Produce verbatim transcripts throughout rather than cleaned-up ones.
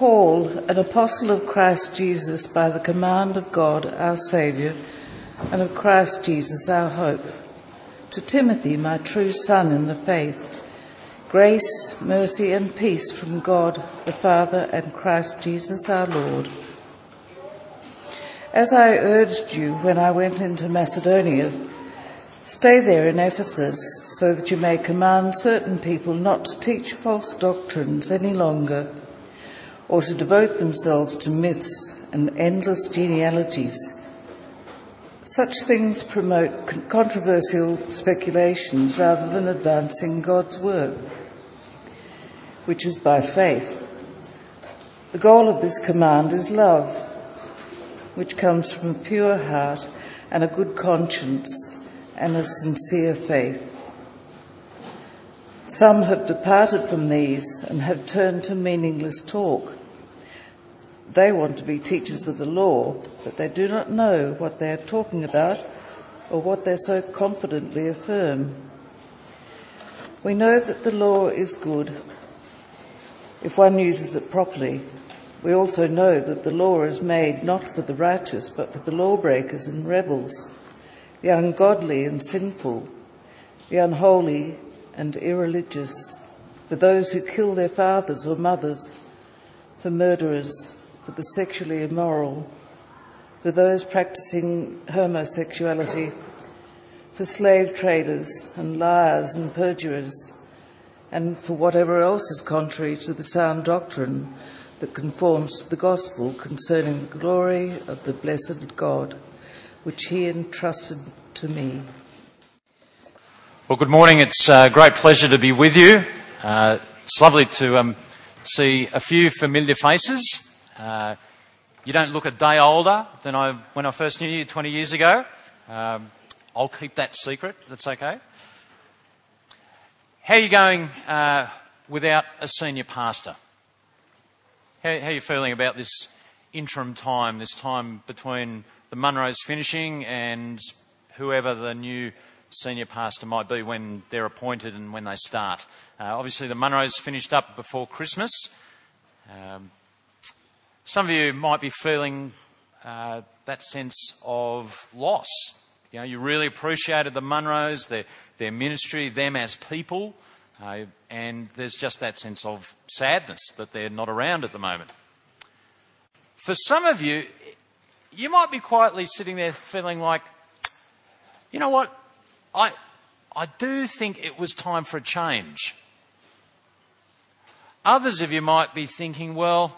Paul, an apostle of Christ Jesus by the command of God our Saviour, and of Christ Jesus our hope, to Timothy, my true son in the faith, grace, mercy and peace from God the Father and Christ Jesus our Lord. As I urged you when I went into Macedonia, stay there in Ephesus, so that you may command certain people not to teach false doctrines any longer, or to devote themselves to myths and endless genealogies. Such things promote controversial speculations rather than advancing God's work, which is by faith. The goal of this command is love, which comes from a pure heart and a good conscience, and a sincere faith. Some have departed from these and have turned to meaningless talk. They want to be teachers of the law, but they do not know what they are talking about or what they so confidently affirm. We know that the law is good if one uses it properly. We also know that the law is made not for the righteous, but for the lawbreakers and rebels, the ungodly and sinful, the unholy and irreligious, for those who kill their fathers or mothers, for murderers, for the sexually immoral, for those practicing homosexuality, for slave traders and liars and perjurers, and for whatever else is contrary to the sound doctrine that conforms to the gospel concerning the glory of the blessed God, which he entrusted to me. Well, good morning. It's a great pleasure to be with you. Uh, it's lovely to um, see a few familiar faces. Uh, you don't look a day older than I when I first knew you twenty years ago. Um, I'll keep that secret. That's okay. How are you going uh, without a senior pastor? How, how are you feeling about this interim time, this time between the Munros finishing and whoever the new senior pastor might be when they're appointed and when they start? Uh, obviously, the Munros finished up before Christmas. Um, some of you might be feeling uh, that sense of loss. You know, you really appreciated the Munros, their, their ministry, them as people, uh, and there's just that sense of sadness that they're not around at the moment. For some of you, you might be quietly sitting there feeling like, you know what, I, I do think it was time for a change. Others of you might be thinking, well,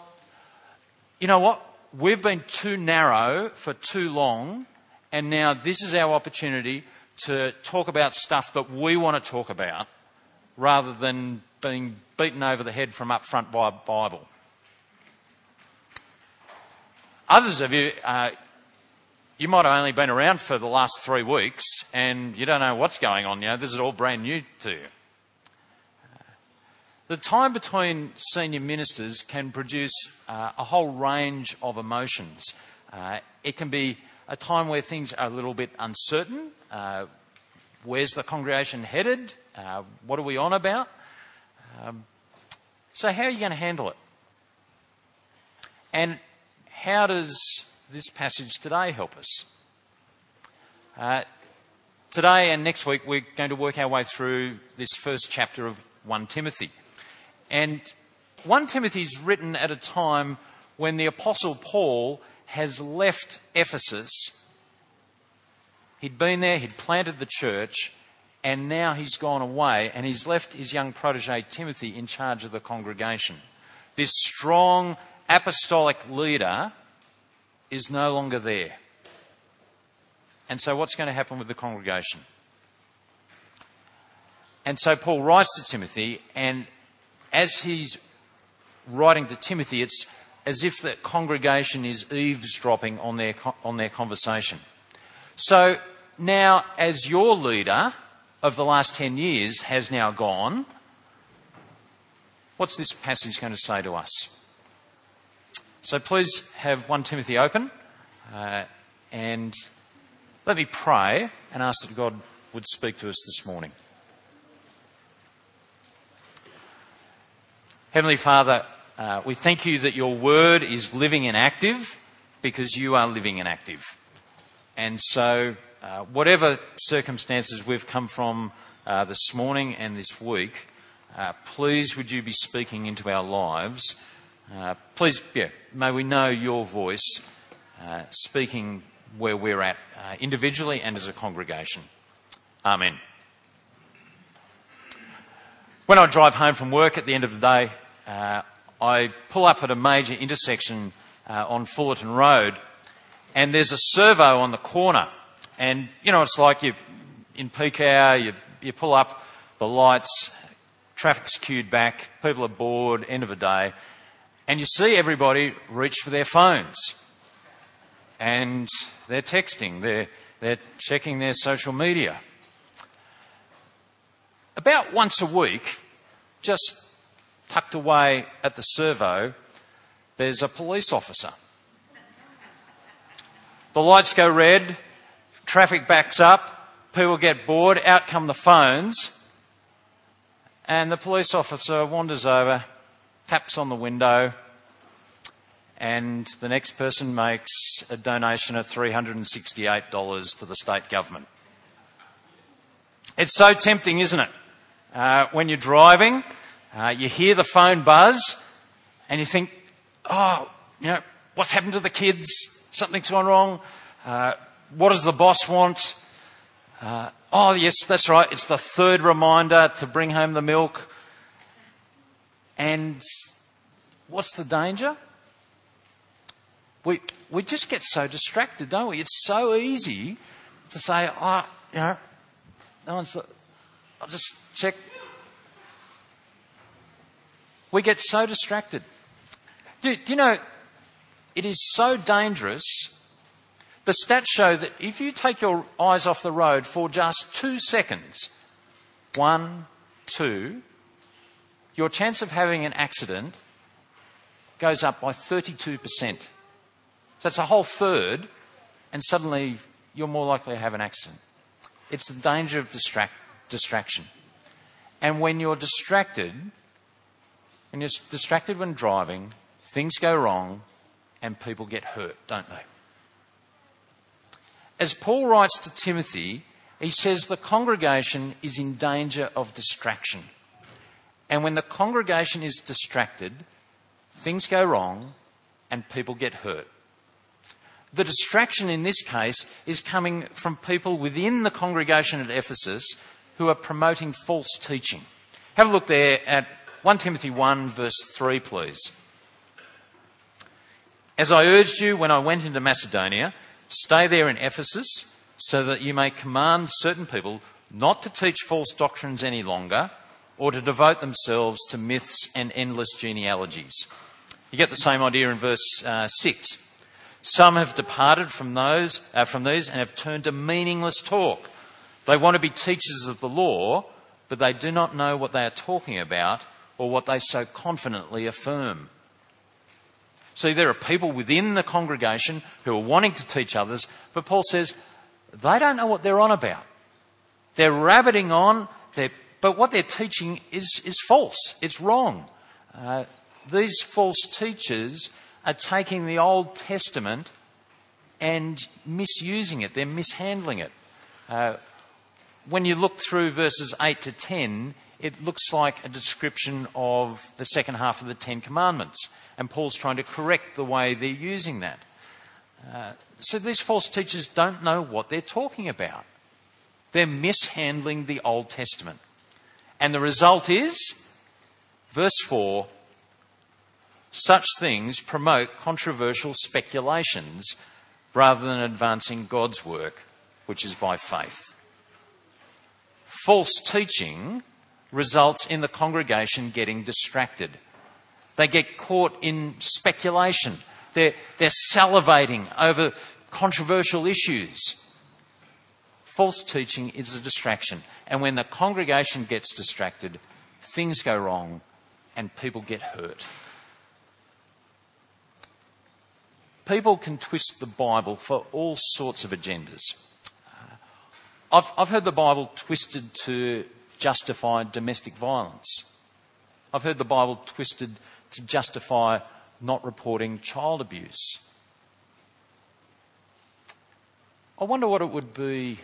you know what, we've been too narrow for too long, and now this is our opportunity to talk about stuff that we want to talk about, rather than being beaten over the head from up front by a Bible. Others of you, uh, you might have only been around for the last three weeks and you don't know what's going on. You know, this is all brand new to you. The time between senior ministers can produce uh, a whole range of emotions. Uh, it can be a time where things are a little bit uncertain. Uh, where's the congregation headed? Uh, what are we on about? Um, so how are you going to handle it? And how does this passage today help us? Uh, today and next week, we're going to work our way through this first chapter of First Timothy. And First Timothy is written at a time when the Apostle Paul has left Ephesus. He'd been there, he'd planted the church, and now he's gone away and he's left his young protege Timothy in charge of the congregation. This strong apostolic leader is no longer there. And so what's going to happen with the congregation? And so Paul writes to Timothy, and as he's writing to Timothy, it's as if the congregation is eavesdropping on their, on their conversation. So now, as your leader of the last ten years has now gone, what's this passage going to say to us? So please have First Timothy open, uh, and let me pray and ask that God would speak to us this morning. Heavenly Father, Uh, we thank you that your word is living and active because you are living and active. And so uh, whatever circumstances we've come from uh, this morning and this week, uh, please would you be speaking into our lives. Uh, please, yeah, may we know your voice uh, speaking where we're at uh, individually and as a congregation. Amen. When I drive home from work at the end of the day, uh, I pull up at a major intersection uh, on Fullerton Road, and there's a servo on the corner. And, you know, it's like you in peak hour, you, you pull up, the lights, traffic's queued back, people are bored, end of the day, and you see everybody reach for their phones. And they're texting, they're, they're checking their social media. About once a week, just tucked away at the servo, there's a police officer. The lights go red, traffic backs up, people get bored, out come the phones, and the police officer wanders over, taps on the window, and the next person makes a donation of three hundred sixty-eight dollars to the state government. It's so tempting, isn't it? Uh, when you're driving, uh, you hear the phone buzz and you think, oh, you know, what's happened to the kids? Something's gone wrong. Uh, what does the boss want? Uh, oh, yes, that's right. It's the third reminder to bring home the milk. And what's the danger? We we just get so distracted, don't we? It's so easy to say, oh, you know, no one's. I'll just check. We get so distracted. Do, do you know, it is so dangerous. The stats show that if you take your eyes off the road for just two seconds, one, two, your chance of having an accident goes up by thirty-two percent. So that's a whole third, and suddenly you're more likely to have an accident. It's the danger of distract, distraction. And when you're distracted, when you're distracted when driving, things go wrong and people get hurt, don't they? As Paul writes to Timothy, he says the congregation is in danger of distraction. And when the congregation is distracted, things go wrong and people get hurt. The distraction in this case is coming from people within the congregation at Ephesus who are promoting false teaching. Have a look there at First Timothy one verse three, please. As I urged you when I went into Macedonia, stay there in Ephesus so that you may command certain people not to teach false doctrines any longer or to devote themselves to myths and endless genealogies. You get the same idea in verse uh, six. Some have departed from those, uh, from these and have turned to meaningless talk. They want to be teachers of the law, but they do not know what they are talking about or what they so confidently affirm. See, there are people within the congregation who are wanting to teach others, but Paul says they don't know what they're on about. They're rabbiting on, they're, but what they're teaching is, is false. It's wrong. Uh, these false teachers are taking the Old Testament and misusing it. They're mishandling it. Uh, when you look through verses eight to ten, it looks like a description of the second half of the Ten Commandments. And Paul's trying to correct the way they're using that. Uh, so these false teachers don't know what they're talking about. They're mishandling the Old Testament. And the result is, verse four, such things promote controversial speculations rather than advancing God's work, which is by faith. False teaching results in the congregation getting distracted. They get caught in speculation. They're, they're salivating over controversial issues. False teaching is a distraction. And when the congregation gets distracted, things go wrong and people get hurt. People can twist the Bible for all sorts of agendas. Uh, I've, I've heard the Bible twisted to justify domestic violence. I've heard the Bible twisted to justify not reporting child abuse. I wonder what it would be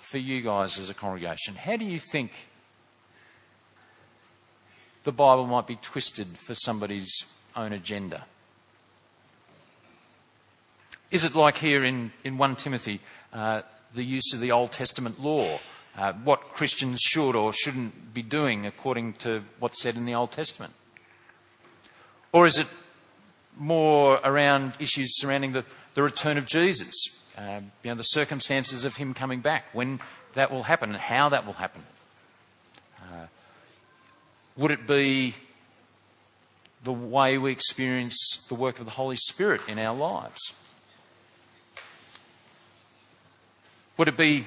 for you guys as a congregation. How do you think the Bible might be twisted for somebody's own agenda? Is it like here in, in First Timothy, uh, the use of the Old Testament law, uh, what Christians should or shouldn't be doing according to what's said in the Old Testament? Or is it more around issues surrounding the, the return of Jesus, uh, you know, the circumstances of him coming back, when that will happen and how that will happen? Uh, would it be the way we experience the work of the Holy Spirit in our lives? Would it be,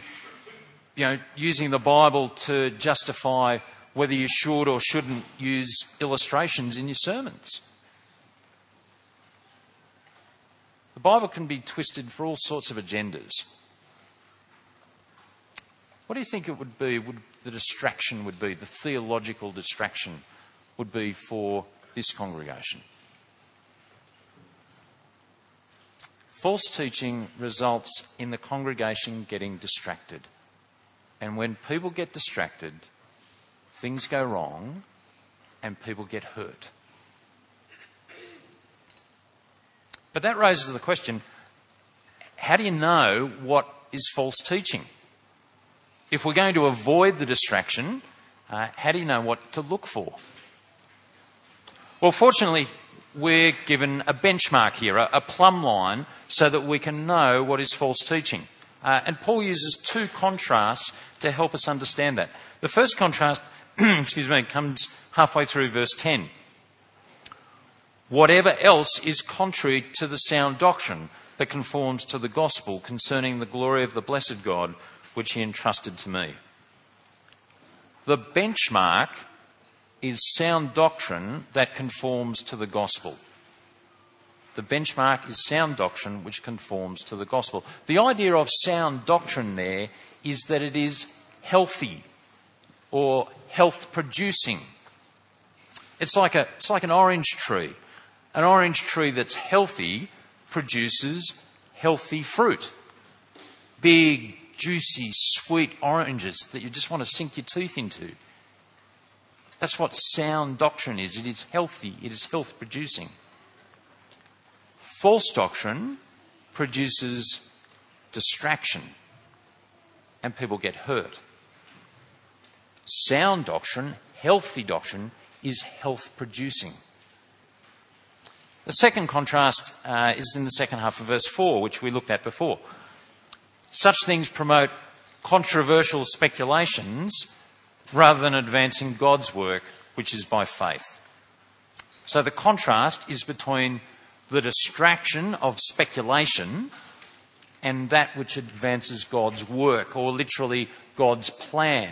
you know, using the Bible to justify whether you should or shouldn't use illustrations in your sermons? The Bible can be twisted for all sorts of agendas. What do you think it would be, would the distraction would be, the theological distraction would be for this congregation? False teaching results in the congregation getting distracted. And when people get distracted, things go wrong and people get hurt. But that raises the question, how do you know what is false teaching? If we're going to avoid the distraction, uh, how do you know what to look for? Well, fortunately, we're given a benchmark here, a, a plumb line, so that we can know what is false teaching. Uh, and Paul uses two contrasts to help us understand that. The first contrast, excuse me, comes halfway through verse ten. Whatever else is contrary to the sound doctrine that conforms to the gospel concerning the glory of the blessed God, which he entrusted to me. The benchmark is sound doctrine that conforms to the gospel. The benchmark is sound doctrine which conforms to the gospel. The idea of sound doctrine there is that it is healthy or health-producing. It's like a, it's like an orange tree. An orange tree that's healthy produces healthy fruit. Big, juicy, sweet oranges that you just want to sink your teeth into. That's what sound doctrine is. It is healthy. It is health-producing. False doctrine produces distraction and people get hurt. Sound doctrine, healthy doctrine, is health-producing. The second contrast uh, is in the second half of verse four, which we looked at before. Such things promote controversial speculations rather than advancing God's work, which is by faith. So the contrast is between the distraction of speculation and that which advances God's work, or literally God's plan.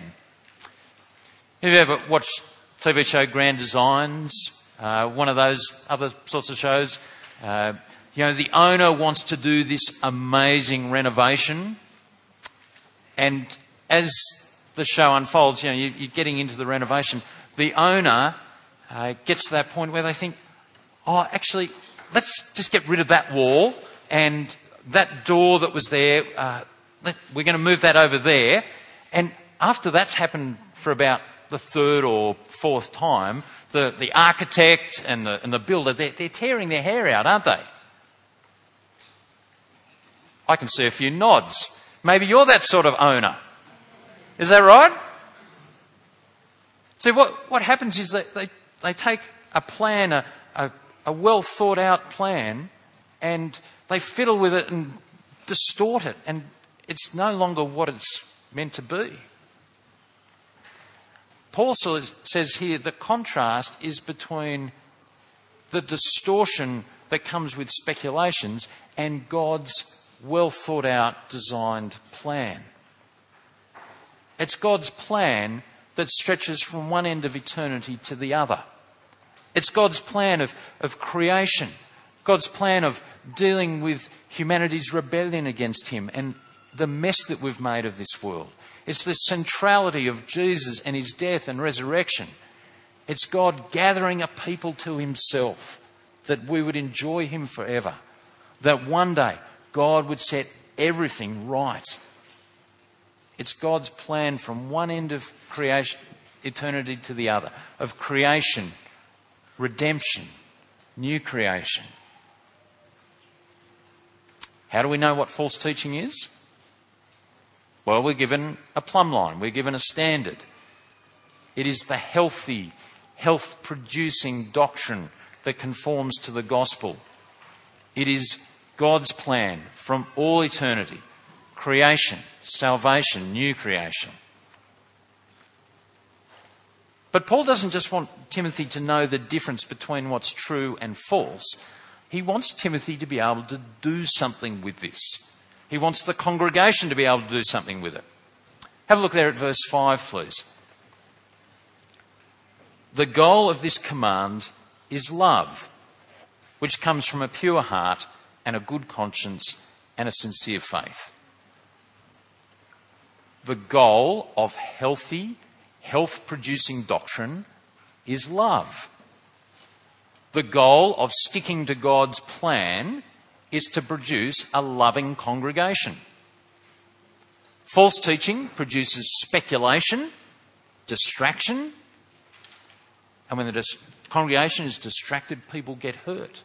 Have you ever watched the T V show Grand Designs? Uh, one of those other sorts of shows. Uh, you know, the owner wants to do this amazing renovation, and as the show unfolds, you know, you're getting into the renovation. The owner uh, gets to that point where they think, oh, actually, let's just get rid of that wall and that door that was there. Uh, let, we're going to move that over there. And after that's happened for about the third or fourth time, the, the architect and the, and the builder, they're, they're tearing their hair out, aren't they? I can see a few nods. Maybe you're that sort of owner. Is that right? See, what, what happens is that they, they take a plan, a, a, a well-thought-out plan, and they fiddle with it and distort it, and it's no longer what it's meant to be. Paul says here the contrast is between the distortion that comes with speculations and God's well-thought-out designed plan. It's God's plan that stretches from one end of eternity to the other. It's God's plan of, of creation, God's plan of dealing with humanity's rebellion against him and the mess that we've made of this world. It's the centrality of Jesus and his death and resurrection. It's God gathering a people to himself, that we would enjoy him forever, that one day God would set everything right. It's God's plan from one end of creation, eternity to the other, of creation, redemption, new creation. How do we know what false teaching is? Well, we're given a plumb line, we're given a standard. It is the healthy, health-producing doctrine that conforms to the gospel. It is God's plan from all eternity, creation, salvation, new creation. But Paul doesn't just want Timothy to know the difference between what's true and false. He wants Timothy to be able to do something with this. He wants the congregation to be able to do something with it. Have a look there at verse five, please. The goal of this command is love, which comes from a pure heart and a good conscience and a sincere faith. The goal of healthy, health-producing doctrine is love. The goal of sticking to God's plan is to produce a loving congregation. False teaching produces speculation, distraction, and when the dis- congregation is distracted, people get hurt.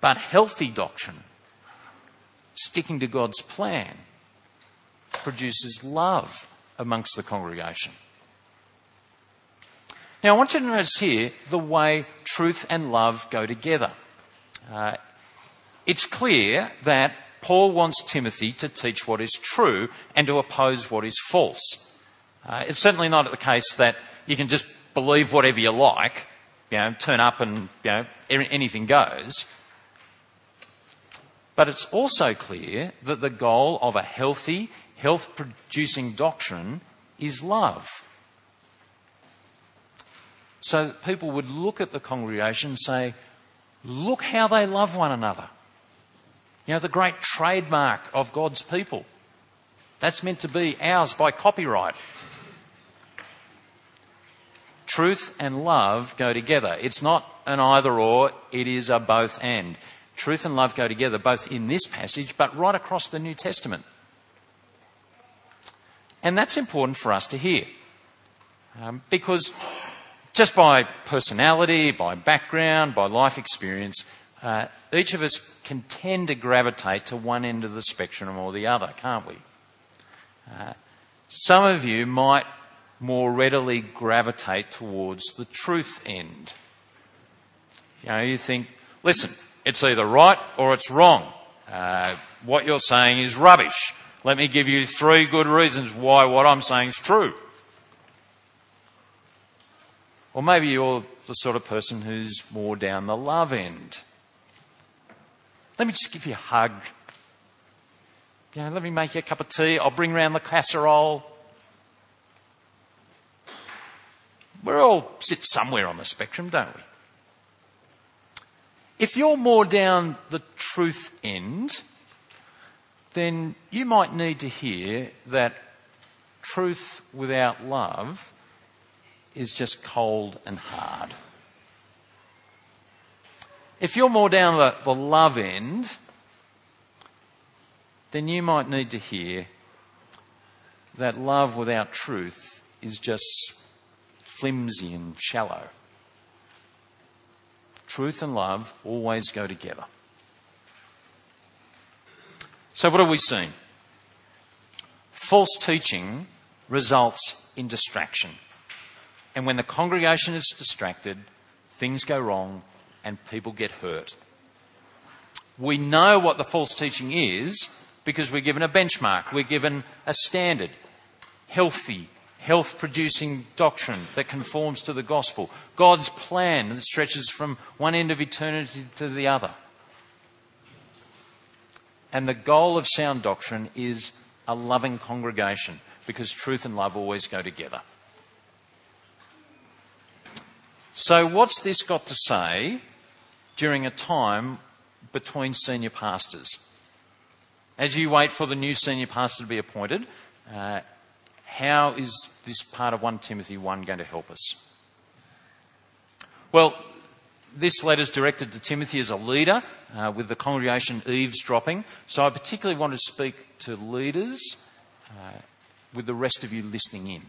But healthy doctrine, sticking to God's plan, produces love amongst the congregation. Now, I want you to notice here the way truth and love go together. Uh, it's clear that Paul wants Timothy to teach what is true and to oppose what is false. Uh, it's certainly not the case that you can just believe whatever you like, you know, turn up and, you know, anything goes. But it's also clear that the goal of a healthy, health-producing doctrine is love. So that people would look at the congregation and say, look how they love one another. You know, the great trademark of God's people. That's meant to be ours by copyright. Truth and love go together. It's not an either or, it is a both and. Truth and love go together both in this passage but right across the New Testament. And that's important for us to hear. Um, because... Just by personality, by background, by life experience, uh, each of us can tend to gravitate to one end of the spectrum or the other, can't we? Uh, some of you might more readily gravitate towards the truth end. You know, you think, listen, it's either right or it's wrong. Uh, what you're saying is rubbish. Let me give you three good reasons why what I'm saying is true. Or maybe you're the sort of person who's more down the love end. Let me just give you a hug. You know, let me make you a cup of tea. I'll bring round the casserole. We all sit somewhere on the spectrum, don't we? If you're more down the truth end, then you might need to hear that truth without love is just cold and hard. If you're more down the, the love end, then you might need to hear that love without truth is just flimsy and shallow. Truth and love always go together. So what have we seen? False teaching results in distraction. And when the congregation is distracted, things go wrong and people get hurt. We know what the false teaching is because we're given a benchmark, we're given a standard. Healthy, health-producing doctrine that conforms to the gospel. God's plan that stretches from one end of eternity to the other. And the goal of sound doctrine is a loving congregation because truth and love always go together. So what's this got to say during a time between senior pastors? As you wait for the new senior pastor to be appointed, uh, how is this part of First Timothy one going to help us? Well, this letter is directed to Timothy as a leader, uh, with the congregation eavesdropping. So I particularly want to speak to leaders, uh, with the rest of you listening in.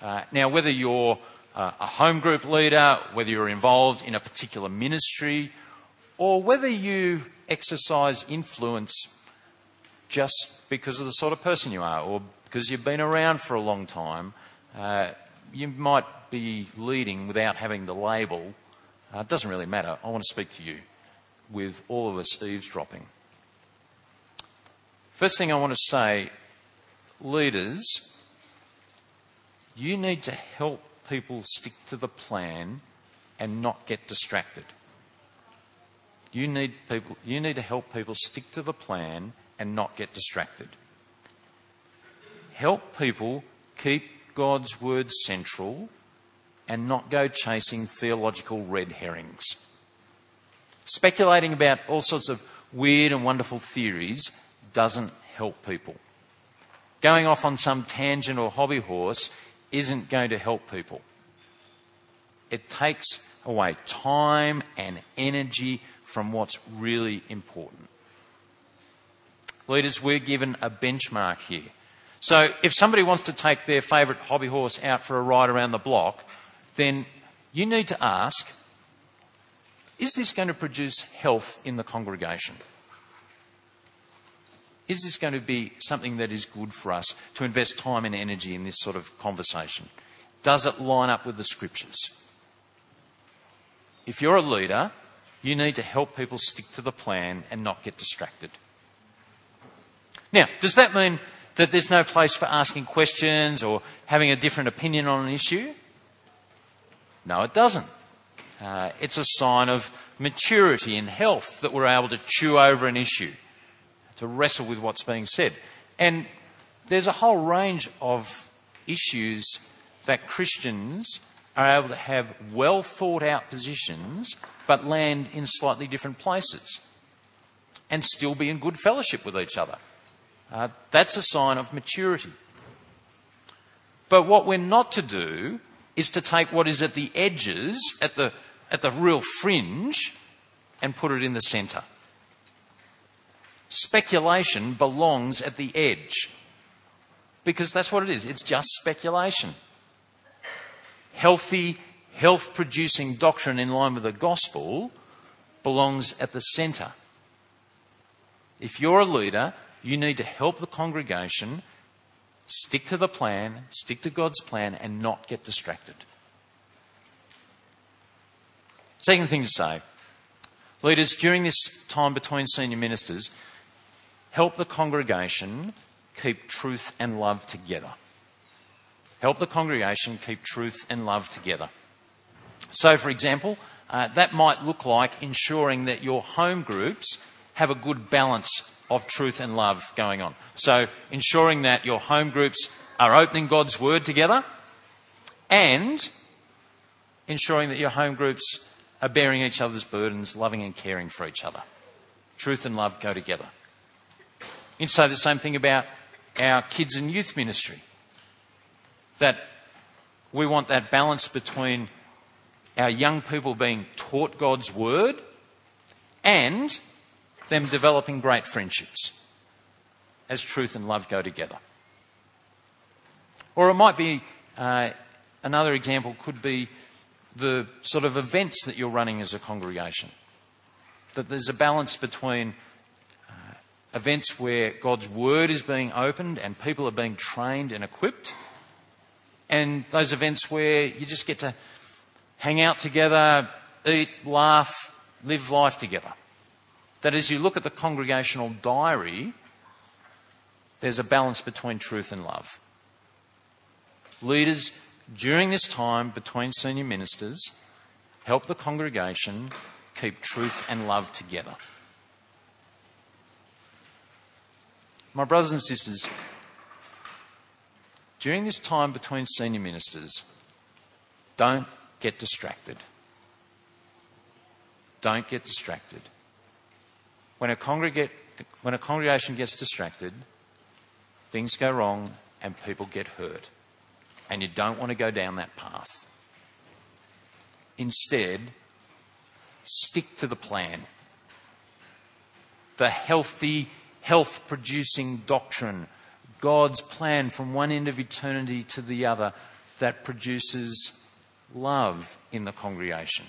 Uh, now, whether you're uh, a home group leader, whether you're involved in a particular ministry, or whether you exercise influence just because of the sort of person you are, or because you've been around for a long time, uh, you might be leading without having the label. Uh, it doesn't really matter. I want to speak to you with all of us eavesdropping. First thing I want to say, leaders, you need to help people stick to the plan and not get distracted. You need people, you need to help people stick to the plan and not get distracted. Help people keep God's word central and not go chasing theological red herrings. Speculating about all sorts of weird and wonderful theories doesn't help people. Going off on some tangent or hobby horse isn't going to help people. It takes away time and energy from what's really important. Leaders, we're given a benchmark here. So if somebody wants to take their favourite hobby horse out for a ride around the block, then you need to ask, is this going to produce health in the congregation? Is this going to be something that is good for us to invest time and energy in this sort of conversation? Does it line up with the scriptures? If you're a leader, you need to help people stick to the plan and not get distracted. Now, does that mean that there's no place for asking questions or having a different opinion on an issue? No, it doesn't. Uh, it's a sign of maturity and health that we're able to chew over an issue, to wrestle with what's being said. And there's a whole range of issues that Christians are able to have well thought out positions but land in slightly different places and still be in good fellowship with each other. Uh, that's a sign of maturity. But what we're not to do is to take what is at the edges, at the, at the real fringe, and put it in the centre. Speculation belongs at the edge, because that's what it is. It's just speculation. Healthy, health-producing doctrine in line with the gospel belongs at the centre. If you're a leader, you need to help the congregation stick to the plan, stick to God's plan, and not get distracted. Second thing to say, leaders, during this time between senior ministers, help the congregation keep truth and love together. Help the congregation keep truth and love together. So, for example, uh, that might look like ensuring that your home groups have a good balance of truth and love going on. So ensuring that your home groups are opening God's word together and ensuring that your home groups are bearing each other's burdens, loving and caring for each other. Truth and love go together. You'd say the same thing about our kids and youth ministry, that we want that balance between our young people being taught God's word and them developing great friendships as truth and love go together. Or it might be, uh, another example could be the sort of events that you're running as a congregation. That there's a balance between uh, events where God's word is being opened and people are being trained and equipped, and those events where you just get to hang out together, eat, laugh, live life together. That as you look at the congregational diary, there's a balance between truth and love. Leaders, during this time between senior ministers, help the congregation keep truth and love together. My brothers and sisters, during this time between senior ministers, don't get distracted. Don't get distracted. When a, congreg- when a congregation gets distracted, things go wrong and people get hurt. And you don't want to go down that path. Instead, stick to the plan. The healthy, health-producing doctrine, God's plan from one end of eternity to the other that produces love in the congregation.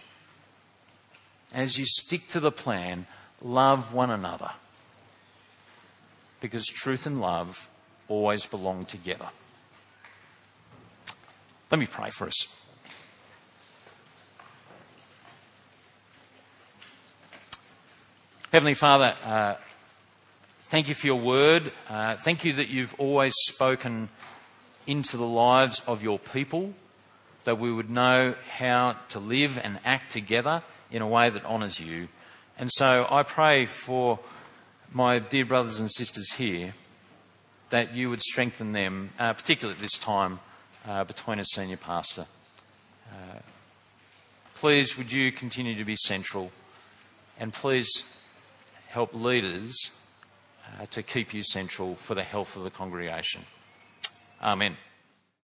As you stick to the plan, love one another, because truth and love always belong together. Let me pray for us. Heavenly Father, uh, thank you for your word. Uh, thank you that you've always spoken into the lives of your people, that we would know how to live and act together in a way that honours you. And so I pray for my dear brothers and sisters here that you would strengthen them, uh, particularly at this time uh, between a senior pastor. Uh, please would you continue to be central, and please help leaders uh, to keep you central for the health of the congregation. Amen.